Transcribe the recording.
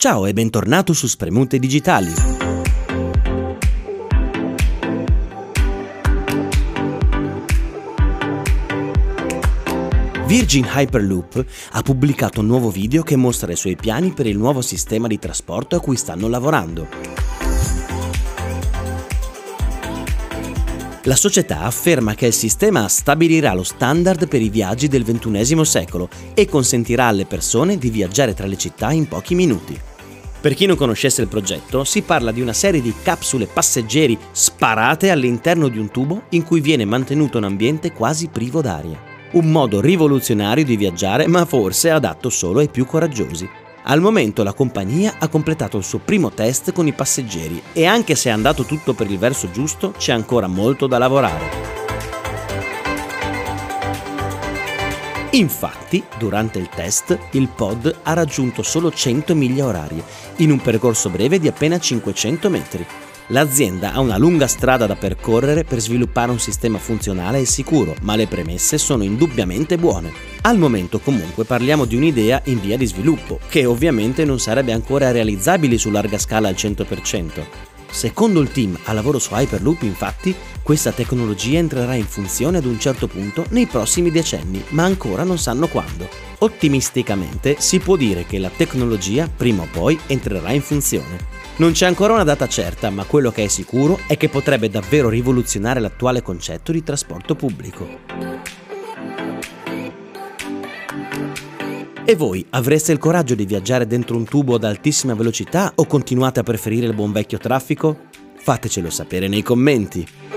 Ciao e bentornato su Spremute Digitali. Virgin Hyperloop ha pubblicato un nuovo video che mostra i suoi piani per il nuovo sistema di trasporto a cui stanno lavorando. La società afferma che il sistema stabilirà lo standard per i viaggi del XXI secolo e consentirà alle persone di viaggiare tra le città in pochi minuti. Per chi non conoscesse il progetto, si parla di una serie di capsule passeggeri sparate all'interno di un tubo in cui viene mantenuto un ambiente quasi privo d'aria. Un modo rivoluzionario di viaggiare, ma forse adatto solo ai più coraggiosi. Al momento la compagnia ha completato il suo primo test con i passeggeri e anche se è andato tutto per il verso giusto, c'è ancora molto da lavorare. Infatti, durante il test, il pod ha raggiunto solo 100 miglia orarie, in un percorso breve di appena 500 metri. L'azienda ha una lunga strada da percorrere per sviluppare un sistema funzionale e sicuro, ma le premesse sono indubbiamente buone. Al momento comunque parliamo di un'idea in via di sviluppo, che ovviamente non sarebbe ancora realizzabile su larga scala al 100%. Secondo il team a lavoro su Hyperloop, infatti, questa tecnologia entrerà in funzione ad un certo punto nei prossimi decenni, ma ancora non sanno quando. Ottimisticamente si può dire che la tecnologia prima o poi entrerà in funzione. Non c'è ancora una data certa, ma quello che è sicuro è che potrebbe davvero rivoluzionare l'attuale concetto di trasporto pubblico. E voi, avreste il coraggio di viaggiare dentro un tubo ad altissima velocità o continuate a preferire il buon vecchio traffico? Fatecelo sapere nei commenti!